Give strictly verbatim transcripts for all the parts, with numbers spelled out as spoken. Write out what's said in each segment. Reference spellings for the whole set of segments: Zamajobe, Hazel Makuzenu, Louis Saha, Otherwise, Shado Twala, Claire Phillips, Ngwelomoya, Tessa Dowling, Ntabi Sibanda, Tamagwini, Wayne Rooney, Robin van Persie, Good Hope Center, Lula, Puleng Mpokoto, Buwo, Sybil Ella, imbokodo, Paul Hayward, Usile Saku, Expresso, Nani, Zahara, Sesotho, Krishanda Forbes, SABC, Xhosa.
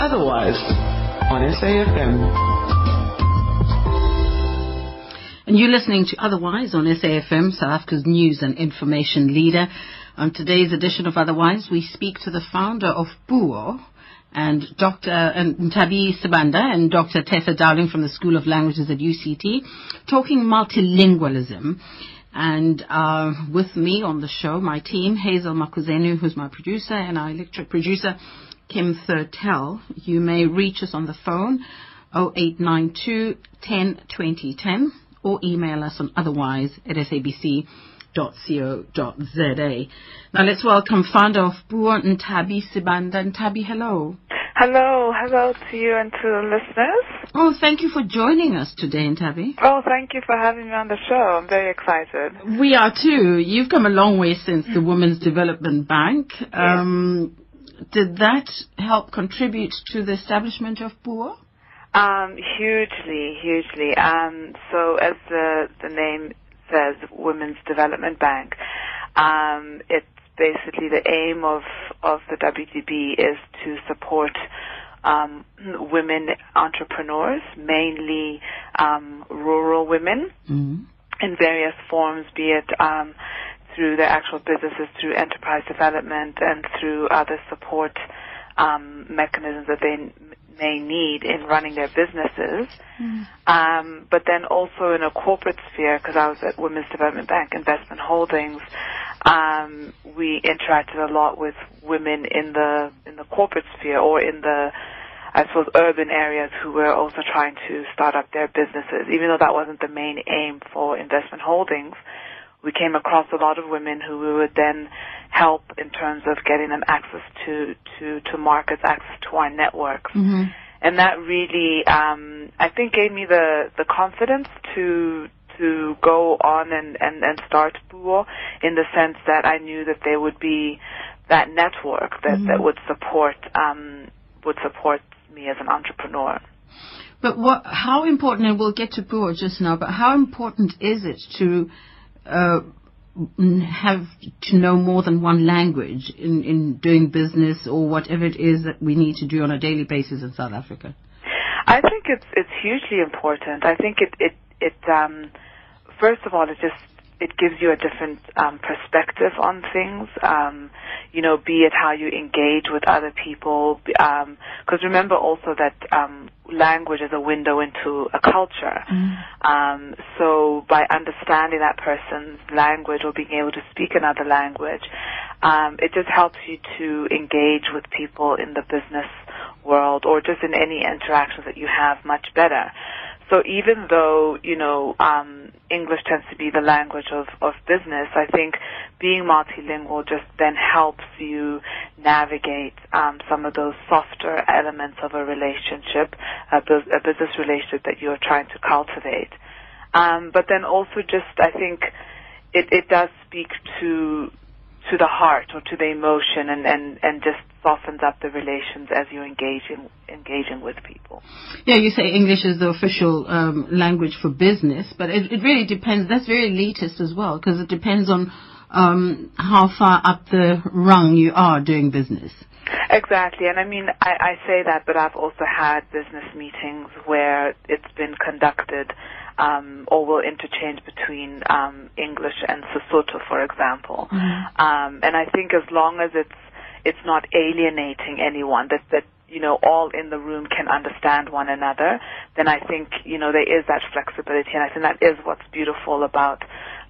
Otherwise on S A F M. And you're listening to Otherwise on S A F M, South Africa's news and information leader. On today's edition of Otherwise, we speak to the founder of Buwo, and Doctor Ntabi Sibanda and Doctor Tessa Dowling from the School of Languages at U C T, talking multilingualism. And uh, with me on the show, my team, Hazel Makuzenu, who's my producer, and our electric producer, Kim Thurtell. You may reach us on the phone, oh eight nine two, one oh, two oh one oh, or email us on otherwise at S A B C dot co dot z a. Now let's welcome founder of Buwo, Ntabi Sibanda. Ntabi, hello. Hello, hello to you and to the listeners. Oh, thank you for joining us today, Ntabi. Oh, thank you for having me on the show. I'm very excited. We are too. You've come a long way since the Women's Development Bank. Um, yes. Did that help contribute to the establishment of Buwo? Um, hugely, hugely. Um, so as the, the name says, Women's Development Bank. Um, it's basically the aim of, of the W D B is to support um, women entrepreneurs, mainly um, rural women, mm-hmm. in various forms, be it um, through their actual businesses, through enterprise development, and through other support um, mechanisms that they may need in running their businesses, mm. um, but then also in a corporate sphere, because I was at Women's Development Bank Investment Holdings, um, we interacted a lot with women in the in the corporate sphere, or in the, I suppose, urban areas who were also trying to start up their businesses. Even though that wasn't the main aim for Investment Holdings, we came across a lot of women who we would then help in terms of getting them access to, to, to markets, access to our networks. Mm-hmm. And that really, um, I think, gave me the, the confidence to to go on and, and, and start Buwo, in the sense that I knew that there would be that network that, mm-hmm. that would support um, would support me as an entrepreneur. But what, how important, and we'll get to Buwo just now, but how important is it to... Uh, have to know more than one language in, in doing business or whatever it is that we need to do on a daily basis in South Africa? I think it's it's hugely important. I think it it it um, first of all, it just it gives you a different um, perspective on things. Um, you know, be it how you engage with other people, because um, remember also that um, language is a window into a culture. Mm. Um, so by understanding that person's language, or being able to speak another language, um, it just helps you to engage with people in the business world, or just in any interactions that you have, much better. So even though, you know, um, English tends to be the language of, of business, I think being multilingual just then helps you navigate um, some of those softer elements of a relationship, a, bu- a business relationship that you're trying to cultivate. Um, but then also just, I think, it, it does speak to to the heart, or to the emotion, and, and, and just softens up the relations as you're engaging engaging with people. Yeah, you say English is the official um, language for business, but it, it really depends. That's very elitist as well, because it depends on um, how far up the rung you are doing business. Exactly, and I mean, I, I say that, but I've also had business meetings where it's been conducted Um, or will interchange between um, English and Sesotho, for example. Mm-hmm. Um, and I think as long as it's it's not alienating anyone, that that you know all in the room can understand one another, then I think you know there is that flexibility, and I think that is what's beautiful about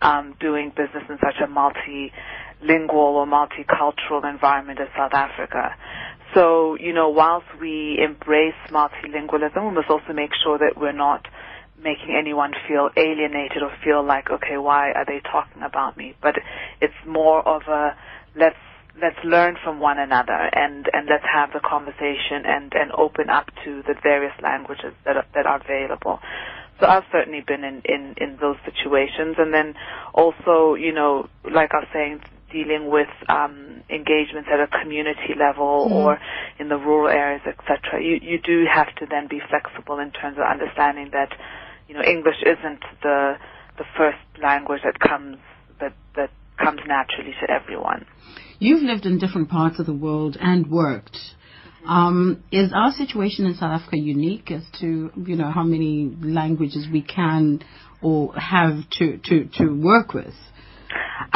um, doing business in such a multilingual or multicultural environment as South Africa. So you know, whilst we embrace multilingualism, we must also make sure that we're not making anyone feel alienated or feel like, okay, why are they talking about me? But it's more of a let's let's learn from one another, and, and let's have the conversation and, and open up to the various languages that are, that are available. So I've certainly been in, in, in those situations. And then also, you know, like I was saying, dealing with um, engagements at a community level, mm. or in the rural areas, et cetera. You, you do have to then be flexible in terms of understanding that you know, English isn't the the first language that comes that, that comes naturally to everyone. You've lived in different parts of the world and worked. Um, is our situation in South Africa unique as to, you know, how many languages we can or have to, to, to work with?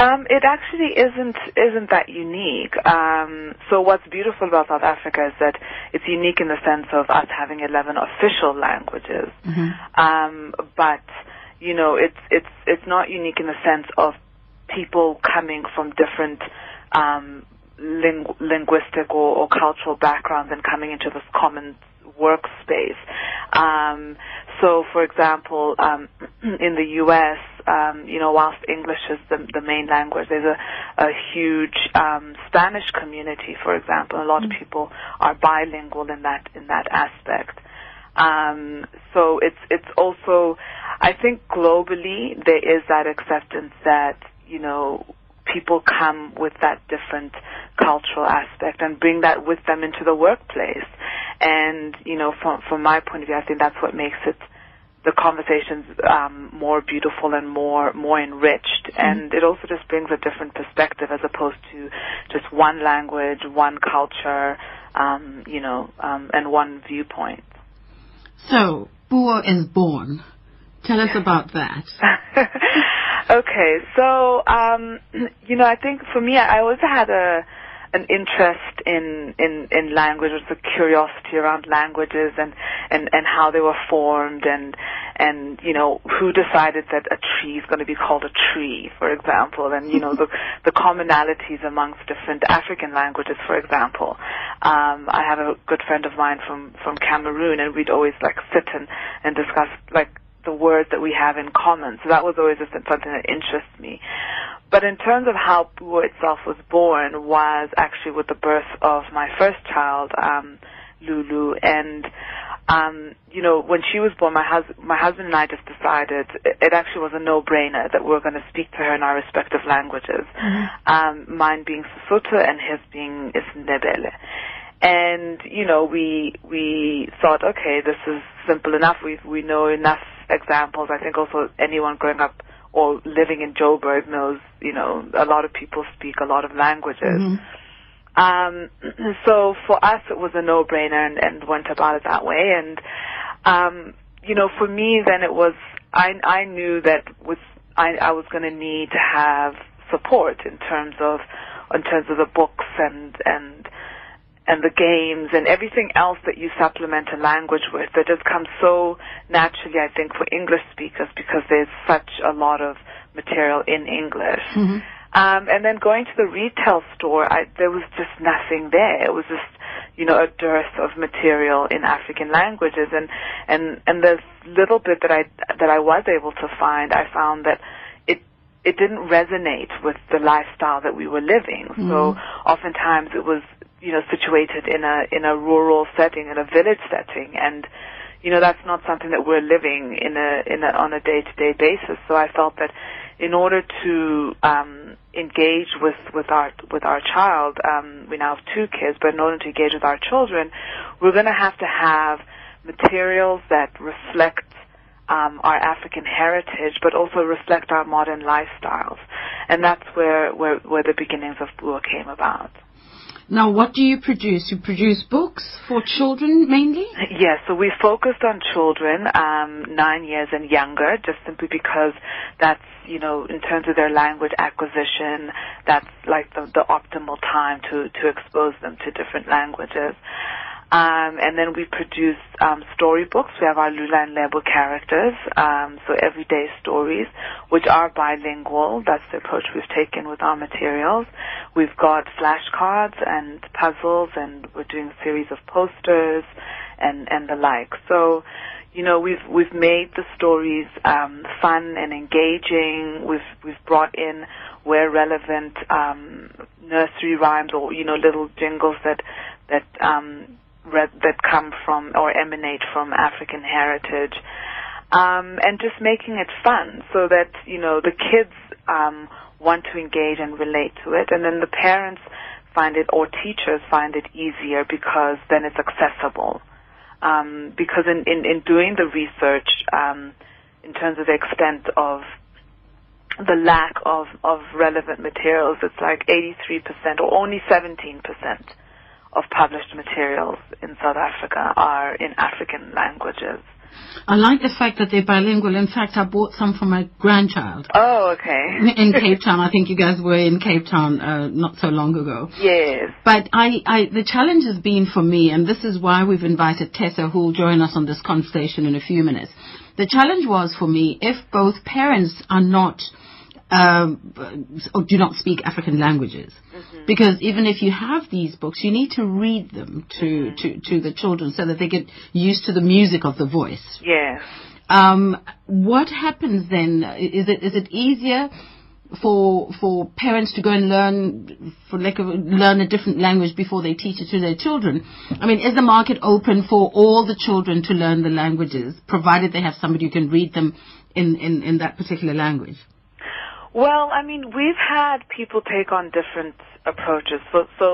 Um, it actually isn't isn't that unique. Um, so what's beautiful about South Africa is that it's unique in the sense of us having eleven official languages. Mm-hmm. Um, but you know, it's it's it's not unique in the sense of people coming from different um, ling- linguistic or, or cultural backgrounds and coming into this common workspace. Um, so, for example, um, in the U S, um, you know, whilst English is the, the main language, there's a, a huge um, Spanish community, for example. A lot mm-hmm. of people are bilingual in that in that aspect. Um, so it's it's also, I think, globally there is that acceptance that, you know, people come with that different cultural aspect and bring that with them into the workplace. And, you know, from, from my point of view, I think that's what makes it, the conversations um, more beautiful and more more enriched. Mm-hmm. And it also just brings a different perspective as opposed to just one language, one culture, um, you know, um, and one viewpoint. So, Buwo is born. Tell us about that. Okay, so, um, you know, I think for me, I always had a an interest in, in, in language, or a curiosity around languages and, and, and how they were formed and, and, you know, who decided that a tree is going to be called a tree, for example, and, you know, the, the commonalities amongst different African languages, for example. Um, I have a good friend of mine from, from Cameroon, and we'd always, like, sit and, and discuss, like, the words that we have in common. So that was always just something that interests me. But in terms of how Buwo itself was born was actually with the birth of my first child, um, Lulu. And, um, you know, when she was born, my, hus- my husband and I just decided it, it actually was a no-brainer that we were going to speak to her in our respective languages, mm-hmm. um, mine being Sesotho and his being isiNdebele. And, you know, we we thought, okay, this is simple enough. We we know enough examples. I think also anyone growing up or living in Joburg knows, you know, a lot of people speak a lot of languages. Mm-hmm. Um, so for us, it was a no-brainer and, and went about it that way. And, um, you know, for me, then it was, I, I knew that with, I, I was going to need to have support in terms of, in terms of the books and, and, and the games and everything else that you supplement a language with that just comes so naturally, I think, for English speakers because there's such a lot of material in English. Mm-hmm. Um, and then going to the retail store, I, there was just nothing there. It was just, you know, a dearth of material in African languages. And, and, and the little bit that I, that I was able to find, I found that it didn't resonate with the lifestyle that we were living. Mm-hmm. So oftentimes it was, you know, situated in a in a rural setting, in a village setting, and you know that's not something that we're living in a in a, on a day-to-day basis. So I felt that in order to um, engage with with our with our child, um, we now have two kids, but in order to engage with our children, we're going to have to have materials that reflect Um, our African heritage, but also reflect our modern lifestyles. And that's where, where, where the beginnings of Buwo came about. Now, what do you produce? You produce books for children mainly? Yes, yeah, so we focused on children, um, nine years and younger, just simply because that's, you know, in terms of their language acquisition, that's like the, the optimal time to, to expose them to different languages. Um, and then we produce um, storybooks. We have our Lula and Lebo characters, um, so everyday stories, which are bilingual. That's the approach we've taken with our materials. We've got flashcards and puzzles, and we're doing a series of posters and, and the like. So, you know, we've we've made the stories um, fun and engaging. We've we've brought in where relevant um, nursery rhymes or, you know, little jingles that that um, Read, that come from or emanate from African heritage, um, and just making it fun so that, you know, the kids um, want to engage and relate to it, and then the parents find it or teachers find it easier because then it's accessible. Um, because in, in, in doing the research, um, in terms of the extent of the lack of, of relevant materials, it's like eighty-three percent or only seventeen percent. of published materials in South Africa are in African languages. I like the fact that they're bilingual. In fact, I bought some for my grandchild. Oh, okay. In Cape Town. I think you guys were in Cape Town uh, not so long ago. Yes. But I, I, the challenge has been for me, and this is why we've invited Tessa, who will join us on this conversation in a few minutes. The challenge was for me, if both parents are not Um, or do not speak African languages, mm-hmm. because even if you have these books, you need to read them to, mm-hmm. to, to the children so that they get used to the music of the voice. Yes. Um, what happens then? Is it is it easier for for parents to go and learn for like a, learn a different language before they teach it to their children? I mean, is the market open for all the children to learn the languages, provided they have somebody who can read them in, in, in that particular language? Well, I mean, we've had people take on different approaches. So, so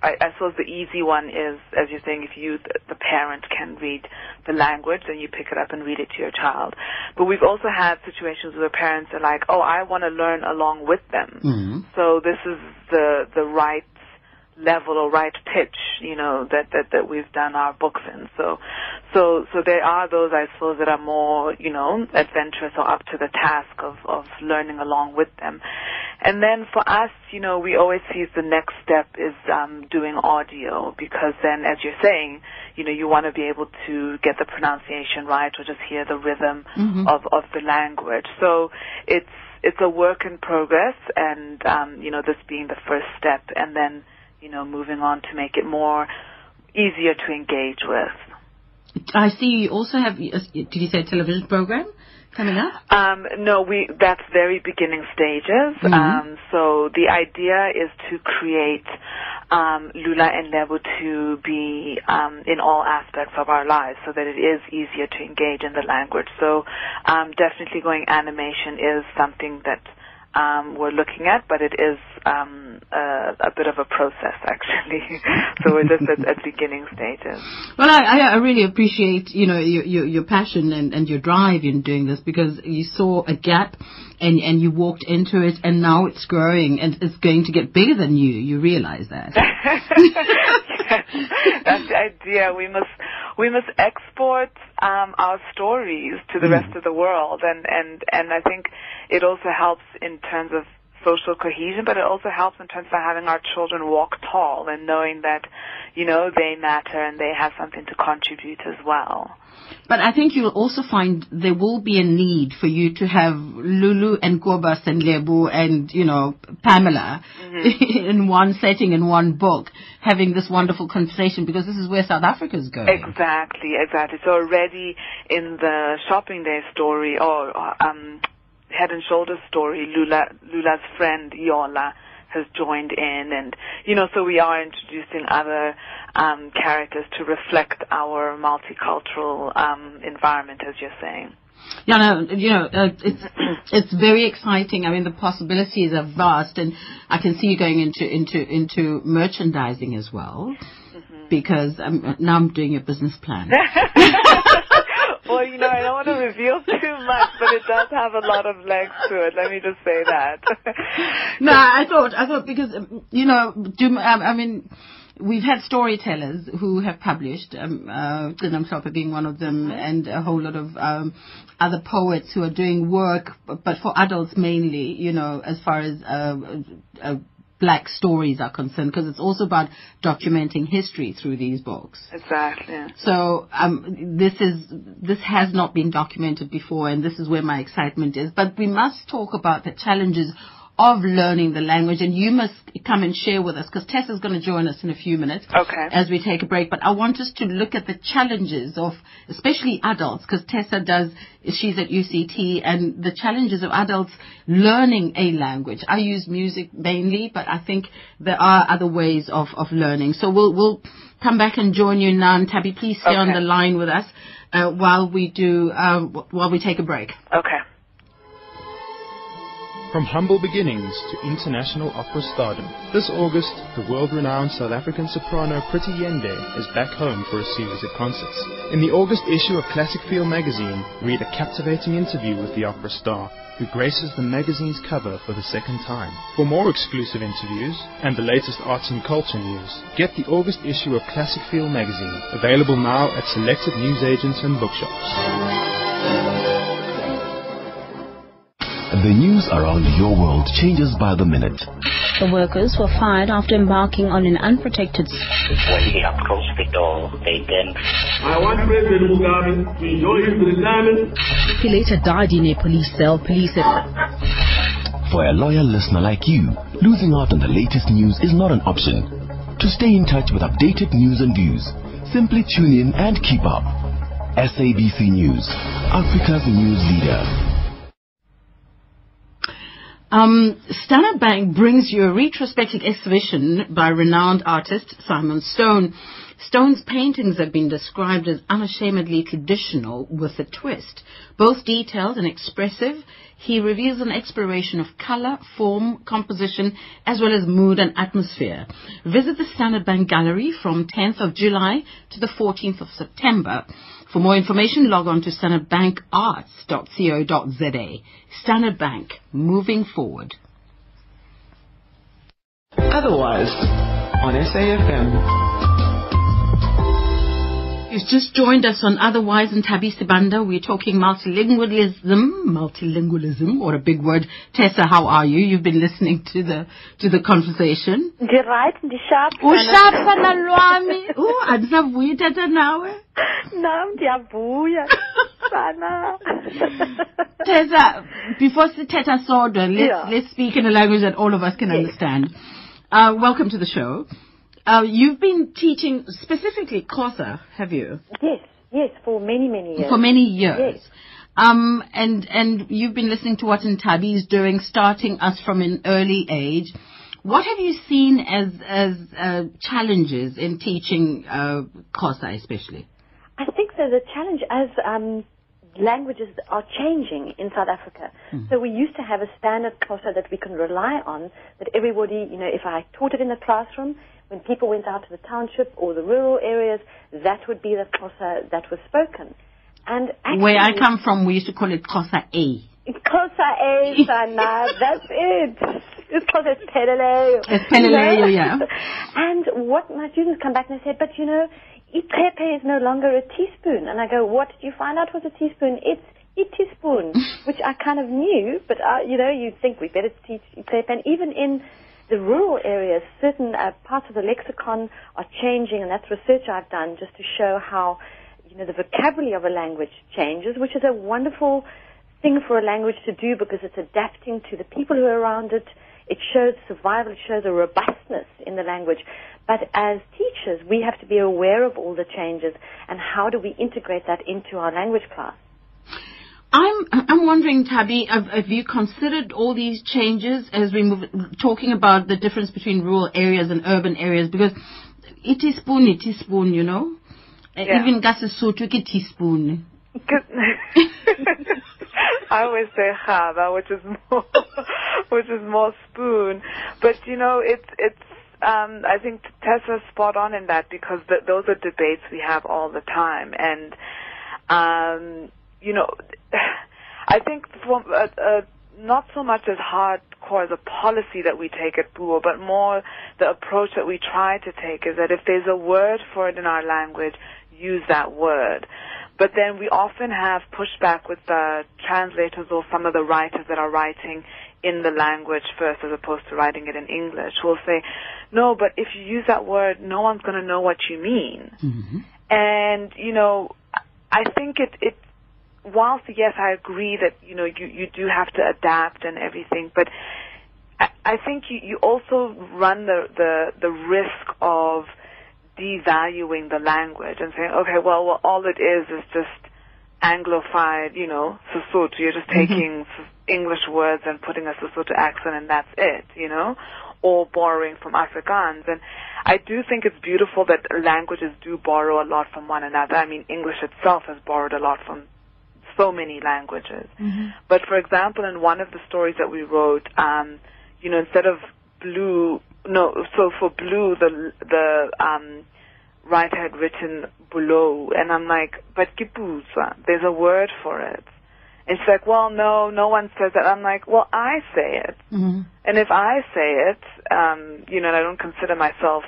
I, I suppose the easy one is, as you're saying, if you, the, the parent, can read the language, then you pick it up and read it to your child. But we've also had situations where parents are like, oh, I want to learn along with them. Mm-hmm. So this is the, the right level or right pitch, you know, that, that, that we've done our books in. So, so, so there are those, I suppose, that are more, you know, adventurous or up to the task of, of learning along with them. And then for us, you know, we always see the next step is, um, doing audio, because then, as you're saying, you know, you want to be able to get the pronunciation right or just hear the rhythm mm-hmm. of, of the language. So it's, it's a work in progress, and, um, you know, this being the first step, and then, you know, moving on to make it more easier to engage with. I see you also have, did you say a television program coming up? Um, no, we that's very beginning stages. Mm-hmm. Um, so the idea is to create um, Lula and Lebo to be um, in all aspects of our lives so that it is easier to engage in the language. So um, definitely going animation is something that Um, we're looking at, but it is um, a, a bit of a process, actually. So we're just at, at beginning stages. Well, I, I really appreciate, you know, your, your, your passion and, and your drive in doing this, because you saw a gap and, and you walked into it, and now it's growing and it's going to get bigger than you. You realize that. That's the idea. We must we must export um, our stories to the mm. rest of the world, and, and, and I think it also helps in terms of social cohesion, but it also helps in terms of having our children walk tall and knowing that, you know, they matter and they have something to contribute as well. But I think you'll also find there will be a need for you to have Lulu and Kobus and Lebo and, you know, Pamela mm-hmm. in one setting, in one book, having this wonderful conversation, because this is where South Africa is going. Exactly, exactly. So already in the shopping day story, or um, Head and Shoulders story, Lula, Lula's friend Yola has joined in, and, you know, so we are introducing other um, characters to reflect our multicultural um, environment, as you're saying. Yeah, no, you know, uh, it's it's very exciting. I mean, the possibilities are vast, and I can see you going into into into merchandising as well, mm-hmm. because I'm, now I'm doing a business plan. Well, you know, I don't want to reveal too much, but it does have a lot of legs to it. Let me just say that. No, I thought, I thought because, you know, do, I mean, we've had storytellers who have published, um, uh, Dinam Shopper being one of them, and a whole lot of um, other poets who are doing work, but for adults mainly, you know, as far as uh, uh, black stories are concerned, because it's also about documenting history through these books. Exactly. So um, this is this has not been documented before, and this is where my excitement is. But we must talk about the challenges of learning the language, and you must come and share with us, because Tessa's going to join us in a few minutes okay. as we take a break. But I want us to look at the challenges of, especially adults, because Tessa does, she's at U C T, and the challenges of adults learning a language. I use music mainly, but I think there are other ways of, of learning. So we'll we'll come back and join you now. Ntabi, please stay okay. on the line with us uh, while we do, uh, while we take a break. Okay. From humble beginnings to international opera stardom, this August, the world-renowned South African soprano Pretty Yende is back home for a series of concerts. In the August issue of Classic Feel magazine, read a captivating interview with the opera star, who graces the magazine's cover for the second time. For more exclusive interviews and the latest arts and culture news, get the August issue of Classic Feel magazine, available now at selected newsagents and bookshops. The news around your world changes by the minute. The workers were fired after embarking on an unprotected... When he approached the door, they then... I want President Mugabe to enjoy his retirement. He later died in a police cell. Police said... For a loyal listener like you, losing out on the latest news is not an option. To stay in touch with updated news and views, simply tune in and keep up. S A B C News, Africa's news leader. Um, Standard Bank brings you a retrospective exhibition by renowned artist Simon Stone. Stone's paintings have been described as unashamedly traditional with a twist. Both detailed and expressive, he reveals an exploration of color, form, composition, as well as mood and atmosphere. Visit the Standard Bank Gallery from tenth of July to the fourteenth of September. For more information, log on to standard bank arts dot co dot za. Standard Bank, moving forward. Otherwise, on S A F M. You've just joined us on Otherwise and Ntabi Sibanda. We're talking multilingualism, multilingualism, what a big word. Tessa, how are you? You've been listening to the to the conversation. Right, the No, ndiyabuya sana. Tessa, before Teta Soda, let's, yeah. let's speak in a language that all of us can yes. understand. Uh, welcome to the show. Uh, you've been teaching specifically Xhosa, have you? Yes, yes, for many, many years. For many years. Yes. Um, and, and you've been listening to what Ntabi is doing, starting us from an early age. What have you seen as, as uh, challenges in teaching uh, Xhosa especially? I think so. The challenge as um, languages are changing in South Africa. Mm. So we used to have a standard Xhosa that we can rely on, that everybody, you know, if I taught it in the classroom, when people went out to the township or the rural areas, that would be the Xhosa that was spoken. And actually, where I come from, we used to call it Xhosa A. Xhosa A, Sana, that's it. It's Xhosa Pelele. It's Pelele, yeah. And what my students come back and they said, but you know, Ipepe is no longer a teaspoon. And I go, what did you find out was a teaspoon? It's a teaspoon, which I kind of knew, but, uh, you know, you'd think we better teach Ipepe. And even in the rural areas, certain uh, parts of the lexicon are changing, and that's research I've done just to show how, you know, the vocabulary of a language changes, which is a wonderful thing for a language to do because it's adapting to the people who are around it. It shows survival, it shows a robustness in the language. But as teachers, we have to be aware of all the changes and how do we integrate that into our language class. I'm, I'm wondering, Ntabi, have, have you considered all these changes as we move, talking about the difference between rural areas and urban areas? Because it is spoon, it is spoon, you know? Yeah. Even Gasisotu, it is spoon. I always say haba, which is more, which is more spoon. But you know, it's it's. Um, I think Tessa's spot on in that because th those are debates we have all the time, and um, you know, I think for, uh, uh, not so much as hardcore as a policy that we take at Buwo, but more the approach that we try to take is that if there's a word for it in our language, use that word. But then we often have pushback with the translators or some of the writers that are writing in the language first as opposed to writing it in English, who will say, no, but if you use that word, no one's going to know what you mean. Mm-hmm. And, you know, I think it, it, whilst, yes, I agree that, you know, you, you do have to adapt and everything, but I, I think you, you also run the, the, the risk of devaluing the language and saying, okay, well, well, all it is is just Anglofied, you know, Sesotho. You're just taking mm-hmm. English words and putting a Sesotho accent and that's it, you know, or borrowing from Afrikaans. And I do think it's beautiful that languages do borrow a lot from one another. I mean, English itself has borrowed a lot from so many languages. Mm-hmm. But, for example, in one of the stories that we wrote, um, you know, instead of blue, no, so for blue, the the um, writer had written Bulo, and I'm like, but Kipuza, there's a word for it. And she's like, well, no, no one says that. I'm like, well, I say it. Mm-hmm. And if I say it, um, you know, and I don't consider myself,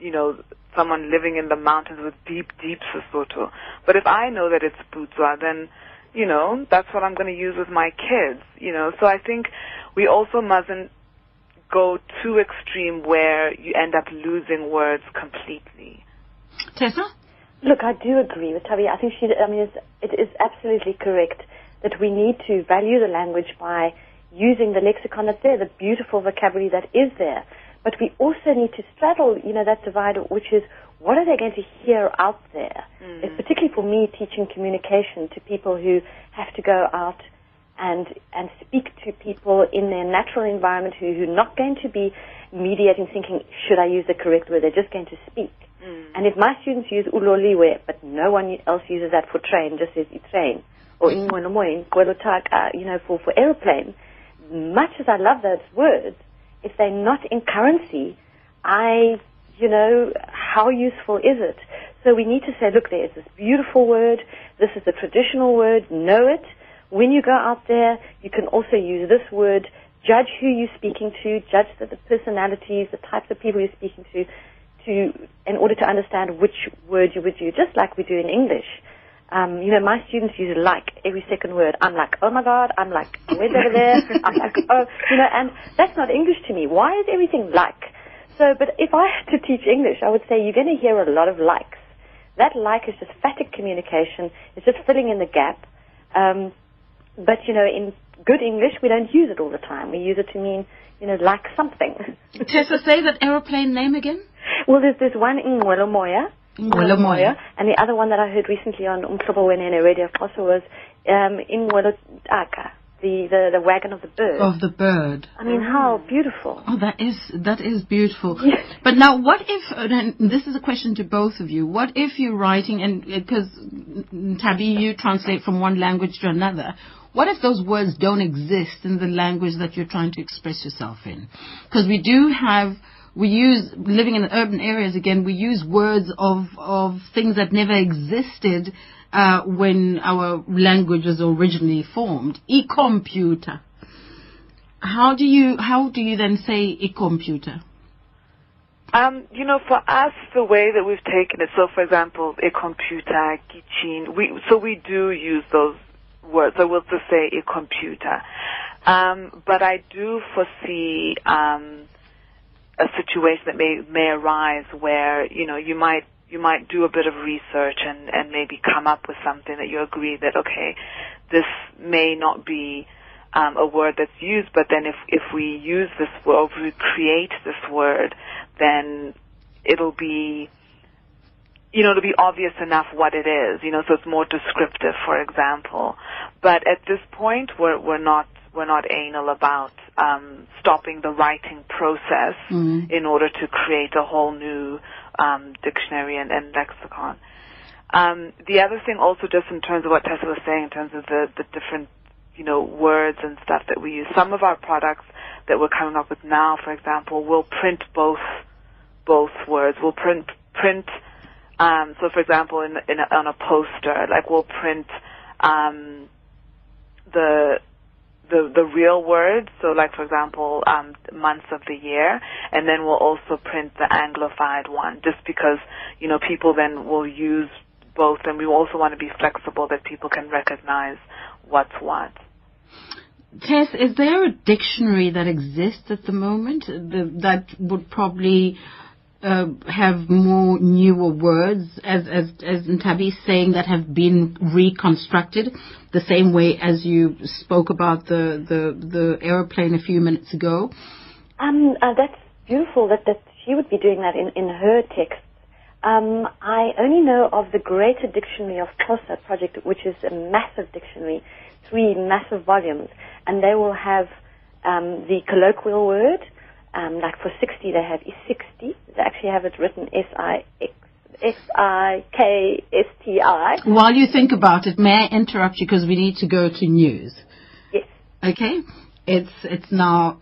you know, someone living in the mountains with deep, deep Sesotho. But if I know that it's Butswa, then, you know, that's what I'm going to use with my kids, you know. So I think we also mustn't go too extreme where you end up losing words completely. Tessa? Look, I do agree with Tabi. I think she, I mean, it's, it is absolutely correct that we need to value the language by using the lexicon that's there, the beautiful vocabulary that is there. But we also need to straddle, you know, that divide, which is what are they going to hear out there? Mm. It's particularly for me teaching communication to people who have to go out and and speak to people in their natural environment who, who are not going to be mediating, thinking, should I use the correct word? They're just going to speak. Mm. And if my students use uloliwe, but no one else uses that for train, just says train. Or in you know, for, for aeroplane. Much as I love those words, if they're not in currency, I, you know, how useful is it? So we need to say, look, there's this beautiful word, this is the traditional word, know it. When you go out there, you can also use this word, judge who you're speaking to, judge the, the personalities, the types of people you're speaking to, to, in order to understand which word you would use, just like we do in English. Um, you know, my students use like every second word. I'm like, oh, my God. I'm like, where's over there? I'm like, oh, you know, and that's not English to me. Why is everything like? So, but if I had to teach English, I would say you're going to hear a lot of likes. That like is just phatic communication. It's just filling in the gap. Um, but, you know, in good English, we don't use it all the time. We use it to mean, you know, like something. Tessa, say that aeroplane name again. Well, there's this one in Ngwelomoya. Ngwelomoya. And the other one that I heard recently on Umhlobo Wenene Radio Koso was um, Ngwelotaka, the, the the wagon of the bird. Of the bird. I mean, mm-hmm. How beautiful. Oh, that is that is beautiful. Yes. But now, what if, and this is a question to both of you, what if you're writing, and because, Tabi, you translate from one language to another, what if those words don't exist in the language that you're trying to express yourself in? Because we do have... We use, living in the urban areas again, we use words of, of things that never existed uh, when our language was originally formed. E-computer. How do you, how do you then say e-computer? Um, you know, for us, the way that we've taken it, so for example, e-computer, kitchen, we, so we do use those words. I will just say e-computer. Um, but I do foresee... Um, a situation that may may arise where, you know, you might you might do a bit of research and, and maybe come up with something that you agree that, okay, this may not be um, a word that's used, but then if, if we use this word, if we create this word, then it'll be, you know, it'll be obvious enough what it is, you know, so it's more descriptive, for example. But at this point, we're we're not, we're not anal about um, stopping the writing process mm. in order to create a whole new um, dictionary and, and lexicon. Um, the other thing also, just in terms of what Tessa was saying, in terms of the, the different, you know, words and stuff that we use, some of our products that we're coming up with now, for example, will print both both words. We'll print, print. Um, so, for example, in, in a, on a poster, like we'll print um, the... the the real words, so like for example um months of the year, and then we'll also print the anglified one, just because, you know, people then will use both, and we also want to be flexible that people can recognize what's what. Tess, is there a dictionary that exists at the moment that would probably uh, have more newer words, as as as Ntabi saying, that have been reconstructed the same way as you spoke about the the, the aeroplane a few minutes ago? Um, uh, that's beautiful that, that she would be doing that in, in her text. Um, I only know of the Greater Dictionary of Xhosa project, which is a massive dictionary, three massive volumes, and they will have um, the colloquial word. Um, like for sixty, they have sixty. They actually have it written S I X S I K S T I. While you think about it, may I interrupt you because we need to go to news? Yes. Okay. It's it's now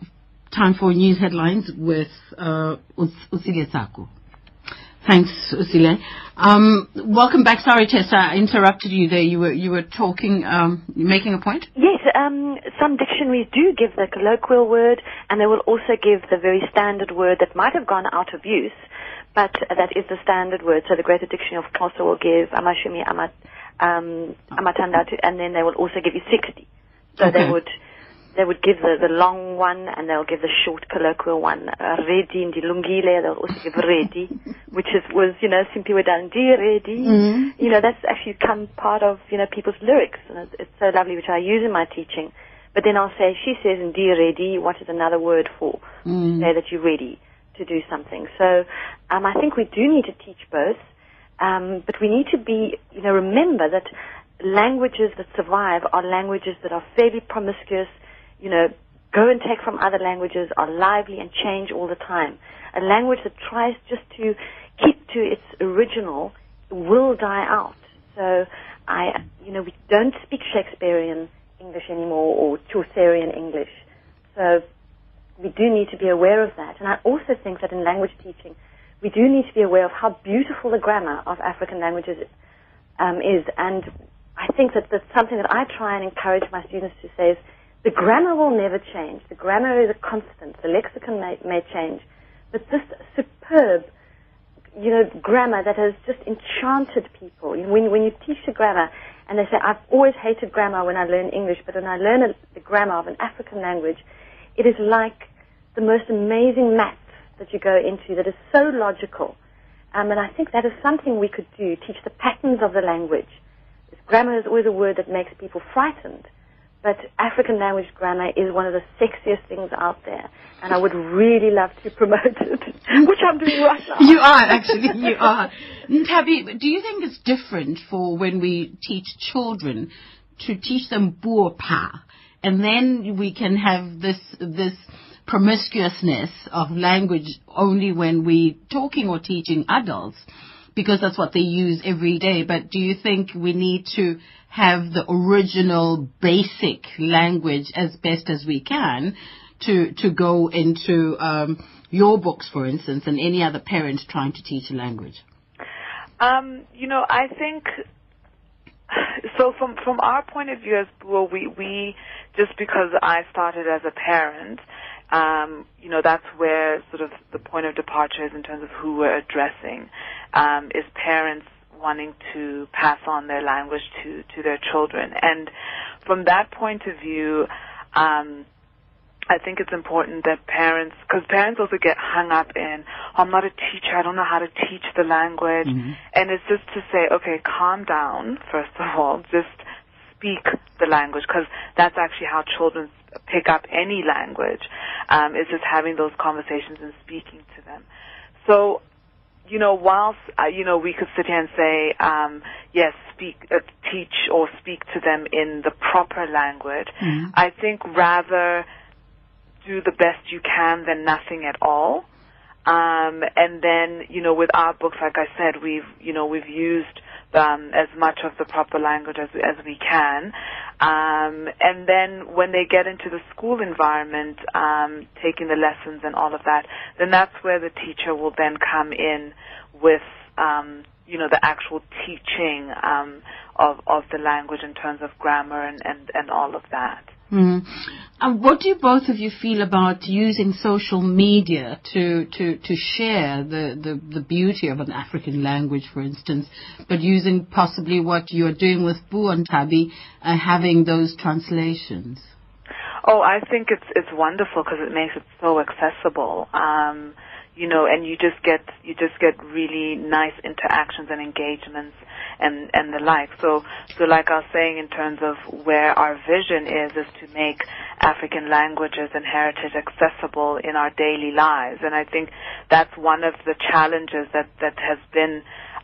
time for news headlines with uh, Usile Saku. Thanks, Usile. Um, welcome back. Sorry, Tessa, I interrupted you there. You were you were talking, um, making a point? Yes. Um, some dictionaries do give the colloquial word, and they will also give the very standard word that might have gone out of use, but that is the standard word. So the Greater Dictionary of Xhosa will give amashumi, amat, um, amatandatu, and then they will also give you sixty. So okay. they would... They would give the, the long one, and they'll give the short colloquial one. Redi ndilungile, they'll also give redi, which is, was, you know, simply we're done, di redi. Mm-hmm. You know, that's actually become part of, you know, people's lyrics. And it's, it's so lovely, which I use in my teaching. But then I'll say, she says, di redi, what is another word for? Mm-hmm. Say that you're ready to do something. So um, I think we do need to teach both, um, but we need to be, you know, remember that languages that survive are languages that are fairly promiscuous, you know, go and take from other languages, are lively and change all the time. A language that tries just to keep to its original will die out. So, I, you know, we don't speak Shakespearean English anymore or Chaucerian English. So we do need to be aware of that. And I also think that in language teaching, we do need to be aware of how beautiful the grammar of African languages um, is. And I think that that's something that I try and encourage my students to say is, the grammar will never change. The grammar is a constant. The lexicon may, may change. But this superb, you know, grammar that has just enchanted people. When, when you teach the grammar, and they say, I've always hated grammar when I learn English, but when I learn a, the grammar of an African language, it is like the most amazing math that you go into that is so logical. Um, and I think that is something we could do, teach the patterns of the language. Grammar is always a word that makes people frightened. But African language grammar is one of the sexiest things out there, and I would really love to promote it, which I'm doing right now. You are, actually, you are. Ntabi, do you think it's different for when we teach children to teach them Buwo pa, and then we can have this this promiscuousness of language only when we're talking or teaching adults, because that's what they use every day? But do you think we need to have the original basic language as best as we can to to go into um, your books, for instance, and any other parent trying to teach a language? Um, you know, I think, so from, from our point of view as Buwo, we, we, just because I started as a parent, um, you know, that's where sort of the point of departure is in terms of who we're addressing, um, is parents wanting to pass on their language to, to their children. And from that point of view, um, I think it's important that parents, because parents also get hung up in, oh, I'm not a teacher, I don't know how to teach the language. Mm-hmm. And it's just to say, okay, calm down, first of all, just speak the language, because that's actually how children pick up any language, um, is just having those conversations and speaking to them. So, you know, whilst, uh, you know, we could sit here and say, um, yes, speak, uh, teach or speak to them in the proper language, mm-hmm. I think rather do the best you can than nothing at all. Um, and then, you know, with our books, like I said, we've, you know, we've used um, as much of the proper language as, as we can. Um, and then when they get into the school environment, um, taking the lessons and all of that, then that's where the teacher will then come in with, um, you know, the actual teaching um, of, of the language in terms of grammar and, and, and all of that. Mm. Um, what do both of you feel about using social media to, to, to share the, the, the beauty of an African language, for instance, but using possibly what you're doing with Buwo and Ntabi, uh, having those translations? Oh, I think it's, it's wonderful because it makes it so accessible. Um, you know, and you just get, you just get really nice interactions and engagements and, and the like. So, so like I was saying, in terms of where our vision is, is to make African languages and heritage accessible in our daily lives. And I think that's one of the challenges that, that has been,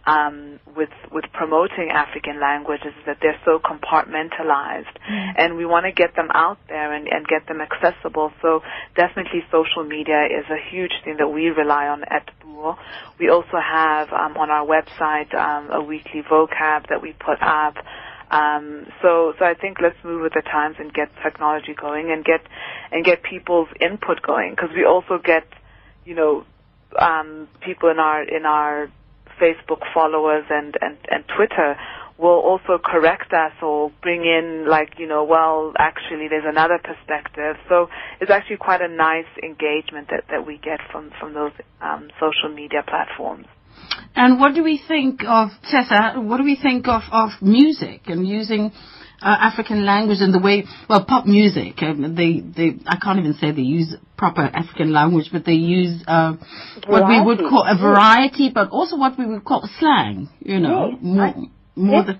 um, with with promoting African languages is that they're so compartmentalized, mm. and we want to get them out there and, and get them accessible. So definitely social media is a huge thing that we rely on at Buwo. We also have um, on our website um, a weekly vocab that we put up. Um, so, so I think let's move with the times and get technology going and get and get people's input going, because we also get, you know, um, people in our in our Facebook followers and, and, and Twitter will also correct us or bring in, like, you know, well, actually there's another perspective. So it's actually quite a nice engagement that, that we get from, from those um, social media platforms. And what do we think of, Tessa, what do we think of, of music and using uh, African language in the way, well, pop music, um, they, they, I can't even say they use proper African language, but they use uh, what we would call a variety, but also what we would call slang, you know. Yes, more, I, more def- the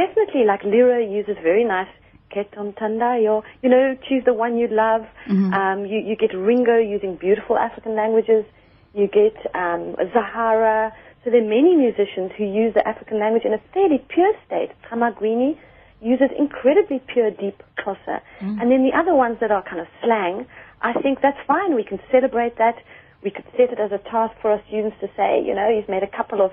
definitely, like Lira uses very nice Keton Tandayo, you know, choose the one you love. Mm-hmm. Um, you, you get Ringo using beautiful African languages. You get um, Zahara. So there are many musicians who use the African language in a fairly pure state. Tamagwini uses incredibly pure, deep Xhosa. Mm. And then the other ones that are kind of slang, I think that's fine. We can celebrate that. We could set it as a task for our students to say, you know, you've made a couple of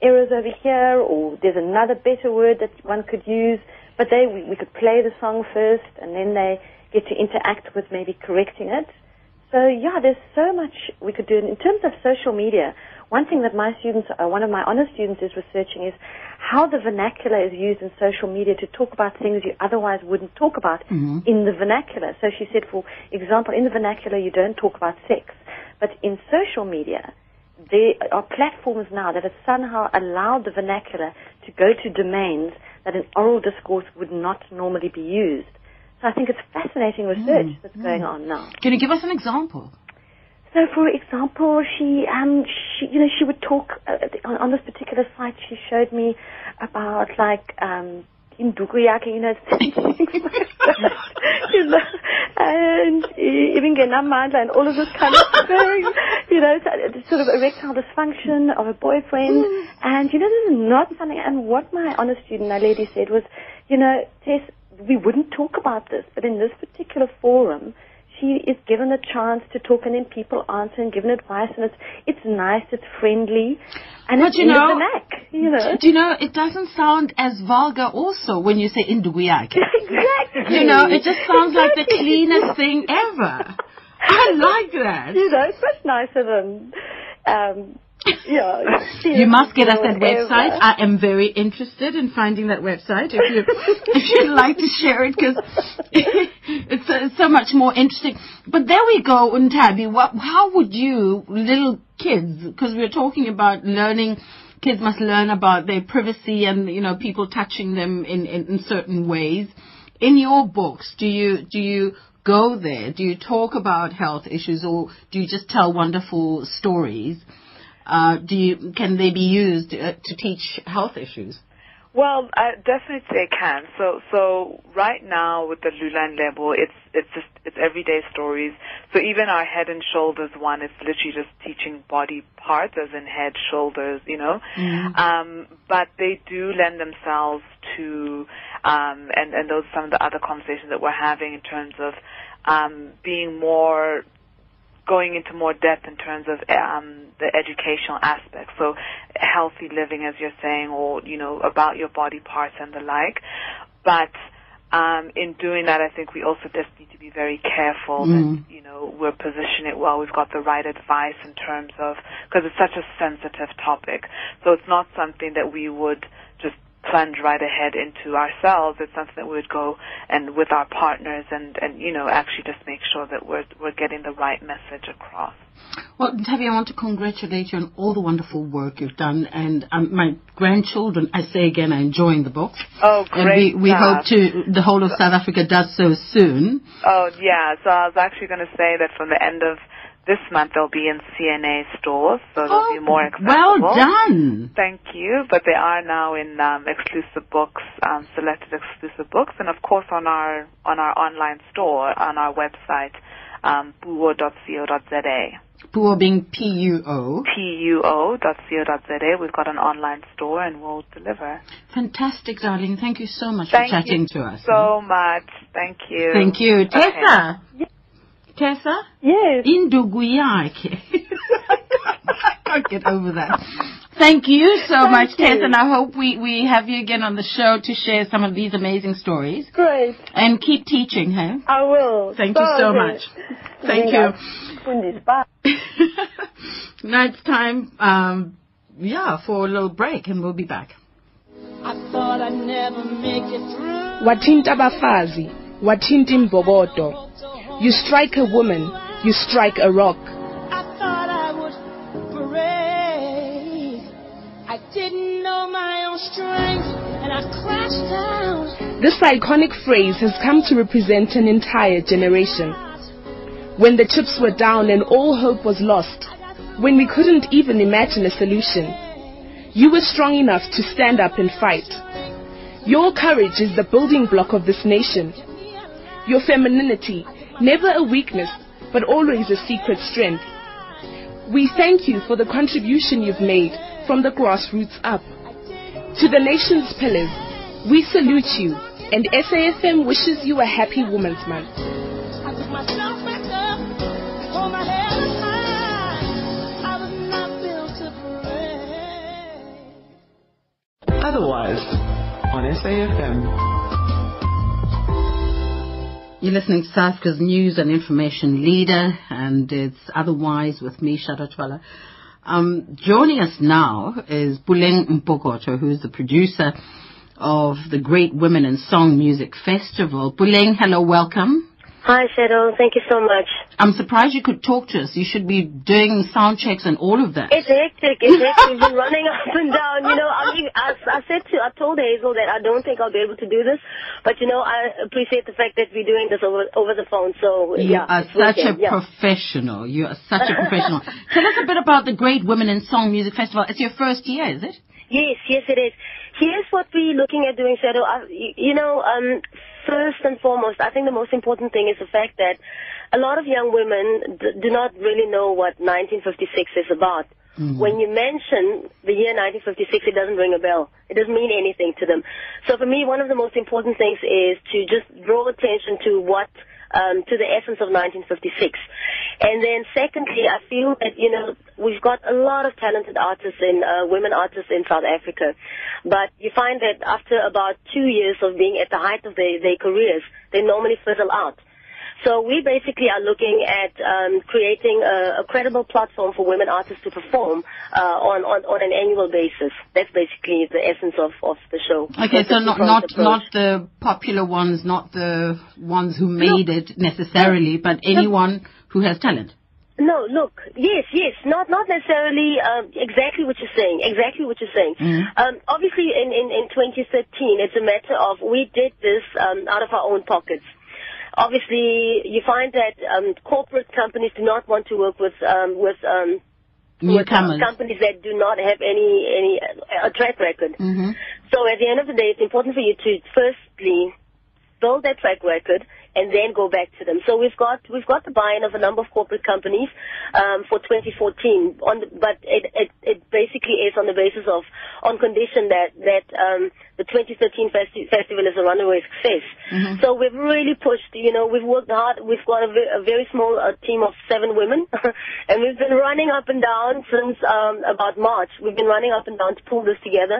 errors over here, or there's another better word that one could use. But they, we, we could play the song first, and then they get to interact with maybe correcting it. So, yeah, there's so much we could do. In terms of social media, one thing that my students, uh, one of my honors students is researching is how the vernacular is used in social media to talk about things you otherwise wouldn't talk about mm-hmm. in the vernacular. So she said, for example, in the vernacular, you don't talk about sex. But in social media, there are platforms now that have somehow allowed the vernacular to go to domains that in oral discourse would not normally be used. I think it's fascinating research mm, that's mm. going on now. Can you give us an example? So, for example, she, um, she you know, she would talk uh, on, on this particular site. She showed me about, like, um, induguyake, you know, things like and ibingenamandla and all of this kind of thing, you know, sort of erectile dysfunction of a boyfriend, mm. and you know, this is not something. And what my honor student, my lady, said was, you know, Tess, we wouldn't talk about this, but in this particular forum, she is given a chance to talk, and then people answer and given advice, and it's it's nice, it's friendly, and but it's in the neck, you know. Do you know, it doesn't sound as vulgar also when you say Induguyak. Exactly. You know, it just sounds exactly. like the cleanest thing ever. I like that. You know, it's much nicer than... Um, Yeah, you must get us that website. Ever. I am very interested in finding that website if, you, if you'd like to share it, because it's, it's so much more interesting. But there we go, Ntabi. What, how would you, little kids, because we're talking about learning, kids must learn about their privacy and, you know, people touching them in, in, in certain ways. In your books, do you do you go there? Do you talk about health issues, or do you just tell wonderful stories? Uh, do you, can they be used uh, to teach health issues? Well, uh, definitely they can. So, so right now with the Lula and Lebo, it's it's just it's everyday stories. So even our head and shoulders one, it's literally just teaching body parts, as in head, shoulders, you know. Mm-hmm. Um, but they do lend themselves to, um, and and those are some of the other conversations that we're having in terms of um, being more. going into more depth in terms of um, the educational aspect, so healthy living, as you're saying, or, you know, about your body parts and the like. But um, in doing that, I think we also just need to be very careful mm. that, you know, we're positioning it well, we've got the right advice in terms of, because it's such a sensitive topic. So it's not something that we would just plunge right ahead into ourselves. It's something that we would go and with our partners and, and you know, actually just make sure that we're we're getting the right message across. Well, Ntabi, I want to congratulate you on all the wonderful work you've done. And um, my grandchildren, I say again, are enjoying the books. Oh, great. And we, we hope to, the whole of South Africa does so soon. Oh, yeah. So I was actually going to say that from the end of this month they'll be in C N A stores, so they'll oh, be more accessible. Well done. Thank you. But they are now in um, exclusive books, um, selected exclusive books, and of course on our on our online store, on our website, um, buwo dot co dot za. Puo being P U O. P U O dot co dot z a. We've got an online store and we'll deliver. Fantastic, darling. Thank you so much Thank for chatting to us. Thank you so eh? much. Thank you. Thank you. Tessa. Okay. Tessa? Yes. Induguyake. I can't get over that. Thank you so Thank much, you. Tess, and I hope we, we have you again on the show to share some of these amazing stories. Great. And keep teaching, hey? I will. Thank so you so much. Thank you. Bye. Now it's time, um, yeah, for a little break, and we'll be back. I thought I'd never make it through. Wathinta abafazi, wathinta imbokodo. You strike a woman, you strike a rock. I thought I would parade. I didn't know my own strength, and I crashed down. This iconic phrase has come to represent an entire generation. When the chips were down and all hope was lost, when we couldn't even imagine a solution, you were strong enough to stand up and fight. Your courage is the building block of this nation. Your femininity, never a weakness, but always a secret strength. We thank you for the contribution you've made from the grassroots up. To the nation's pillars, we salute you, and S A F M wishes you a happy Women's Month. Otherwise, on S A F M. You're listening to SAFCA's news and information leader, and it's Otherwise with me, Shado Twala. Um, joining us now is Puleng Mpokoto, who is the producer of the Great Women in Song Music Festival. Puleng, hello, welcome. Hi, Shado. Thank you so much. I'm surprised you could talk to us. You should be doing sound checks and all of that. It's hectic. It's hectic. We've been running up and down. You know, I mean, I, I said to, I told Hazel that I don't think I'll be able to do this, but you know, I appreciate the fact that we're doing this over over the phone. So you yeah, are such a yeah. professional. You are such a professional. Tell us a bit about the Great Women in Song Music Festival. It's your first year, is it? Yes, yes, it is. Here's what we're looking at doing, Shado. I, you know, um, first and foremost, I think the most important thing is the fact that a lot of young women d do not really know what nineteen fifty-six is about. Mm-hmm. When you mention the year nineteen fifty-six, it doesn't ring a bell. It doesn't mean anything to them. So for me, one of the most important things is to just draw attention to what Um, to the essence of nineteen fifty-six. And then secondly, I feel that, you know, we've got a lot of talented artists and uh, women artists in South Africa. But you find that after about two years of being at the height of their, their careers, they normally fizzle out. So we basically are looking at um, creating a, a credible platform for women artists to perform uh, on, on, on an annual basis. That's basically the essence of, of the show. Okay, That's so not not, not the popular ones, not the ones who made no. it necessarily, but anyone no. who has talent. No, look, yes, yes, not not necessarily uh, exactly what you're saying, exactly what you're saying. Mm-hmm. Um, obviously, in, in, in twenty thirteen, it's a matter of we did this um, out of our own pockets. Obviously, you find that um, corporate companies do not want to work with um, with, um, with companies that do not have any any a track record. Mm-hmm. So at the end of the day, it's important for you to firstly build that track record and then go back to them. So we've got we've got the buy-in of a number of corporate companies um, for twenty fourteen. On the, but it, it it basically is on the basis of on condition that that um, the twenty thirteen festi festival is a runaway success. Mm-hmm. So we've really pushed. You know, we've worked hard. We've got a, ve a very small uh, team of seven women, and we've been running up and down since um, about March. We've been running up and down to pull this together,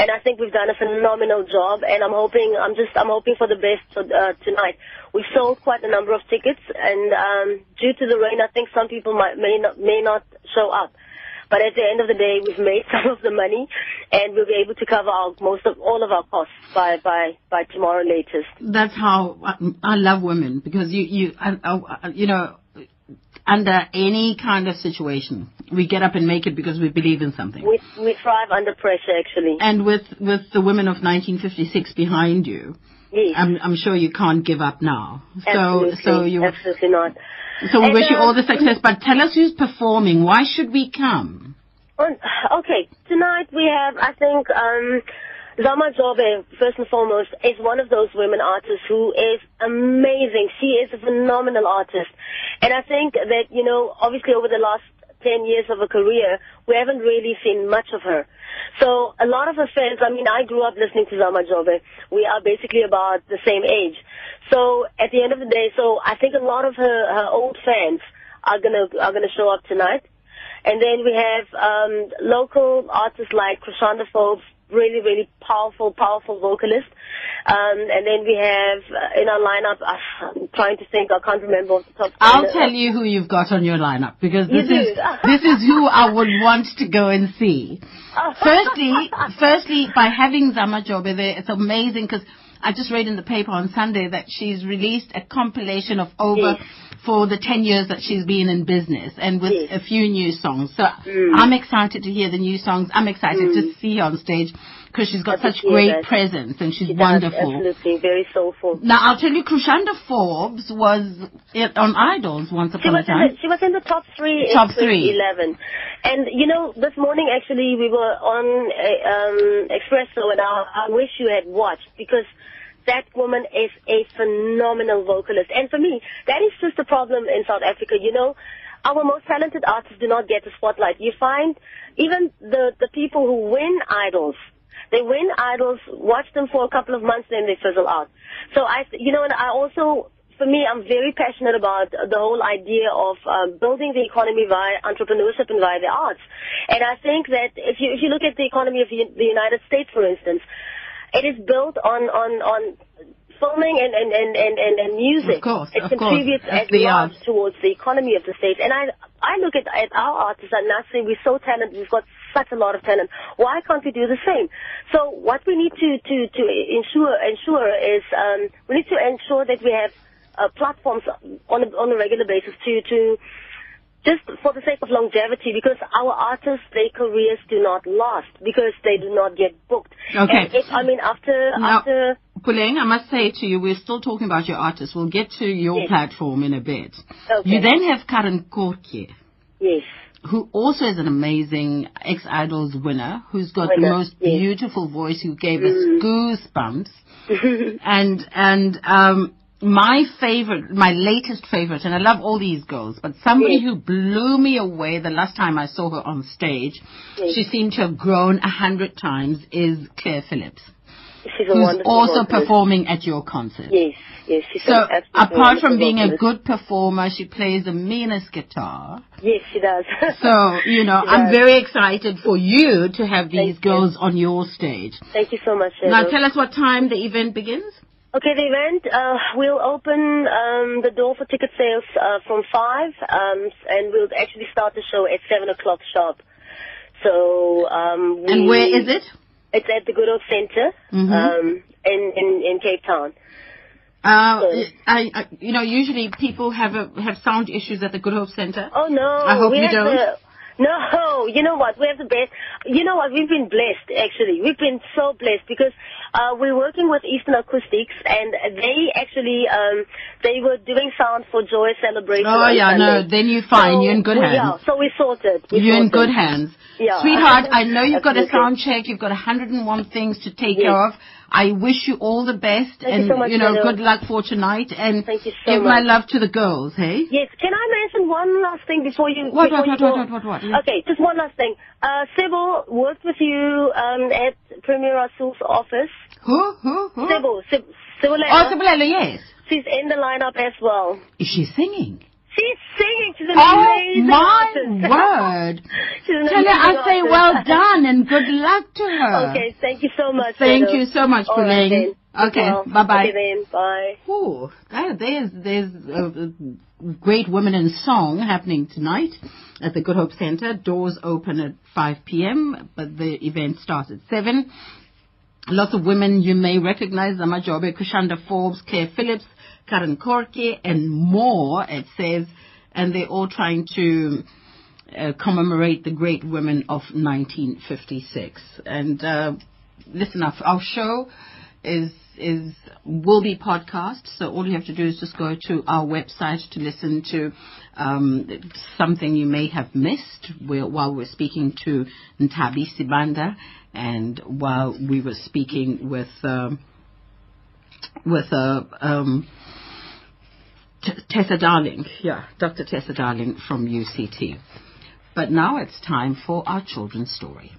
and I think we've done a phenomenal job. And I'm hoping I'm just I'm hoping for the best uh, tonight. We've sold quite a number of tickets, and um, due to the rain, I think some people might, may, not, may not show up. But at the end of the day, we've made some of the money, and we'll be able to cover our, most of all of our costs by, by, by tomorrow latest. That's how I, I love women, because, you, you, I, I, you know, under any kind of situation, we get up and make it because we believe in something. We, we thrive under pressure, actually. And with, with the women of nineteen fifty-six behind you, yes. I'm, I'm sure you can't give up now. Absolutely, so, so you, absolutely not. So we and, wish you all the success, but tell us who's performing. Why should we come? Okay, tonight we have, I think, um, Zamajobe, first and foremost, is one of those women artists who is amazing. She is a phenomenal artist. And I think that, you know, obviously over the last ten years of her career, we haven't really seen much of her. So a lot of her fans, I mean, I grew up listening to Zamajobe. We are basically about the same age. So at the end of the day, so I think a lot of her, her old fans are going to are gonna show up tonight. And then we have um, local artists like Krishanda Forbes, really, really powerful, powerful vocalist. Um, and then we have uh, in our lineup, uh, I'm trying to think, I can't remember off the top. I'll the, tell uh, you who you've got on your lineup, because this is this is who I would want to go and see. firstly, firstly, by having Zamajobe there, it's amazing, because I just read in the paper on Sunday that she's released a compilation of over yes. for the ten years that she's been in business, and with yes. a few new songs. So mm. I'm excited to hear the new songs. I'm excited mm. to see her on stage, because she's got such great that. presence, and she's she wonderful. Absolutely, very soulful. Now, I'll tell you, Krishanda Forbes was on Idols once upon a time. She was in the top three top in twenty eleven. Three. And, you know, this morning, actually, we were on uh, um, Expresso, and I, I wish you had watched, because that woman is a phenomenal vocalist. And for me, that is just a problem in South Africa, you know. Our most talented artists do not get the spotlight. You find even the, the people who win Idols, they win Idols, watch them for a couple of months, then they fizzle out. So, I, you know, and I also, for me, I'm very passionate about the whole idea of um, building the economy via entrepreneurship and via the arts. And I think that if you, if you look at the economy of the United States, for instance, it is built on, on, on filming and, and, and, and, and music. Of course, It of contributes course. at large towards the economy of the state. And I, I look at, at our artists and I say, we're so talented, we've got such a lot of talent. Why can't we do the same? So what we need to, to, to ensure, ensure is um, we need to ensure that we have uh, platforms on a, on a regular basis to, to just for the sake of longevity, because our artists, their careers do not last because they do not get booked. Okay. And if, I mean, after... Now, after Puleng, I must say to you, we're still talking about your artists. We'll get to your yes. platform in a bit. Okay. You then have Karen Kortje. Yes. Who also is an amazing X-Idols winner, who's got winner. the most yes. beautiful voice, who gave mm. us goosebumps. and and um, my favorite, my latest favorite, and I love all these girls, but somebody yes. who blew me away the last time I saw her on stage, yes. she seemed to have grown a hundred times, is Claire Phillips. She's a who's also concert. performing at your concert. Yes, yes. She's so apart from being a good performer, she plays the meanest guitar. Yes, she does. So, you know, I'm very excited for you to have these Thank girls you. on your stage. Thank you so much, Shado. Now, tell us what time the event begins. Okay, the event, uh, we'll open um, the door for ticket sales uh, from five, um, and we'll actually start the show at seven o'clock sharp. So, um, we... And where is it? It's at the Good Hope Center mm-hmm. um, in, in, in Cape Town. Uh, so. I, I, you know, usually people have a, have sound issues at the Good Hope Center. Oh, no. I hope we you don't. The, no, you know what? We have the best. You know what? We've been blessed, actually. We've been so blessed because uh, we're working with Eastern Acoustics, and they actually, um, they were doing sound for Joy Celebration. Oh, yeah, Sunday. no, then you're fine. So, you're in good hands. Yeah, so we sorted. We you're sorted. in good hands. Yeah, Sweetheart, I know you've got a sound check. You've got a hundred and one things to take yes. care of. I wish you all the best. Thank and, you, so much, you know, Shado. Good luck for tonight. And Thank you so give much. my love to the girls, hey? Yes. Can I mention one last thing before you... What, before what, what, you what, what, what, what? Okay, just one last thing. Uh, Sybil worked with you um, at Premier Rasool's office. Who? Who? Who? Sybil. Syb Sybil Ella. Oh, Sybil Ella, yes. She's in the lineup as well. Is she singing? She's singing. She's an oh, amazing my artist. word. She's an Tell her I artist. say well done and good luck to her. Okay, thank you so much. Thank Shado. you so much, Puleng. Right, okay, well. bye-bye. Okay, then, bye. Ooh, there's, there's a great women in song happening tonight at the Good Hope Center. Doors open at five p m, but the event starts at seven. Lots of women you may recognize: Zamajobe, Krishanda Forbes, Claire Phillips, Karen Kortje, and more, it says, and they're all trying to uh, commemorate the great women of nineteen fifty-six. And uh, listen up, our show is is will be podcast. So all you have to do is just go to our website to listen to um, something you may have missed while we're speaking to Ntabi Sibanda and while we were speaking with um, with a. Uh, um, T- Tessa Dowling, yeah, Doctor Tessa Dowling from U C T. But now it's time for our children's story.